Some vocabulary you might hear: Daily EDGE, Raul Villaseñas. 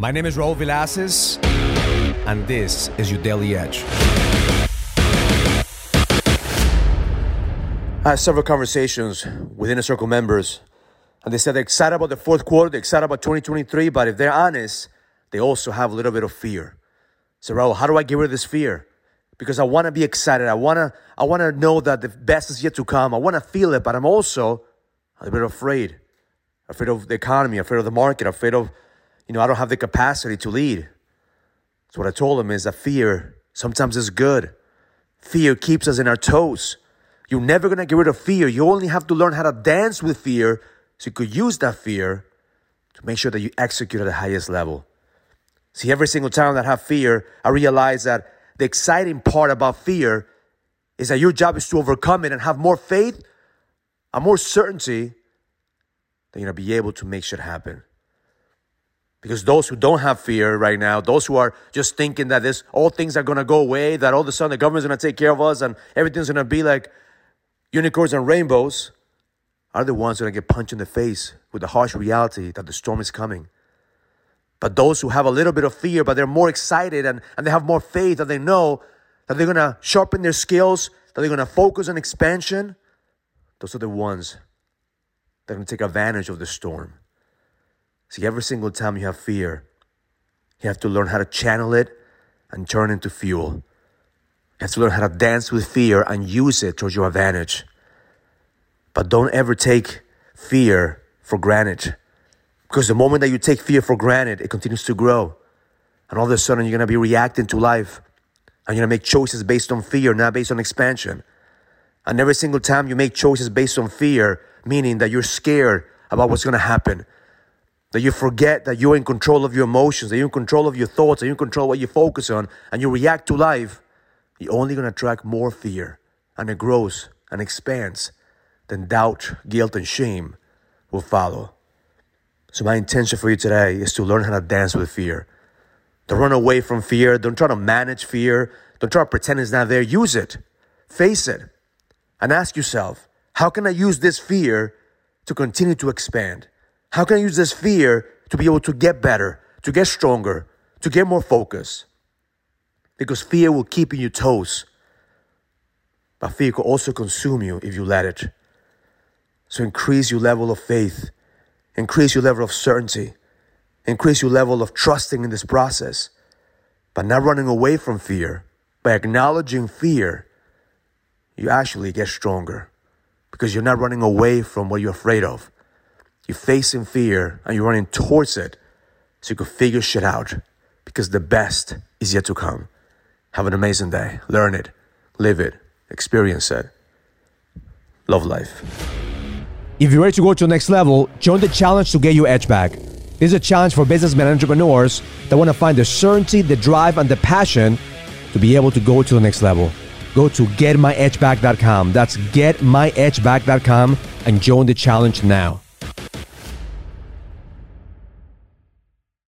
My name is Raul Villaseñas, and this is your Daily EDGE. I had several conversations with Inner Circle members, and they said they're excited about the fourth quarter, they're excited about 2023, but if they're honest, they also have a little bit of fear. So Raul, how do I get rid of this fear? Because I want to be excited. I want to know that the best is yet to come. I want to feel it, but I'm also a little bit afraid. Afraid of the economy, afraid of the market, afraid of, I don't have the capacity to lead. So what I told them is that fear sometimes is good. Fear keeps us in our toes. You're never going to get rid of fear. You only have to learn how to dance with fear so you could use that fear to make sure that you execute at the highest level. See, every single time that I have fear, I realize that the exciting part about fear is that your job is to overcome it and have more faith and more certainty that you're going to be able to make shit happen. Because those who don't have fear right now, those who are just thinking that this all things are going to go away, that all of a sudden the government's going to take care of us and everything's going to be like unicorns and rainbows, are the ones that are going to get punched in the face with the harsh reality that the storm is coming. But those who have a little bit of fear, but they're more excited and they have more faith, that they know that they're going to sharpen their skills, that they're going to focus on expansion, those are the ones that are going to take advantage of the storm. See, every single time you have fear, you have to learn how to channel it and turn it into fuel. You have to learn how to dance with fear and use it towards your advantage. But don't ever take fear for granted. Because the moment that you take fear for granted, it continues to grow. And all of a sudden, you're going to be reacting to life. And you're going to make choices based on fear, not based on expansion. And every single time you make choices based on fear, meaning that you're scared about what's going to happen. That you forget that you're in control of your emotions, that you're in control of your thoughts, that you're in control of what you focus on, and you react to life, you're only going to attract more fear. And it grows and expands. Then doubt, guilt, and shame will follow. So my intention for you today is to learn how to dance with fear. Don't run away from fear. Don't try to manage fear. Don't try to pretend it's not there. Use it. Face it. And ask yourself, how can I use this fear to continue to expand? How can I use this fear to be able to get better, to get stronger, to get more focus? Because fear will keep you on your toes. But fear could also consume you if you let it. So increase your level of faith. Increase your level of certainty. Increase your level of trusting in this process. By not running away from fear, by acknowledging fear, you actually get stronger. Because you're not running away from what you're afraid of. You're facing fear and you're running towards it so you can figure shit out. Because the best is yet to come. Have an amazing day. Learn it. Live it. Experience it. Love life. If you're ready to go to the next level, join the challenge to get your edge back. This is a challenge for businessmen and entrepreneurs that want to find the certainty, the drive, and the passion to be able to go to the next level. Go to getmyedgeback.com. That's getmyedgeback.com and join the challenge now.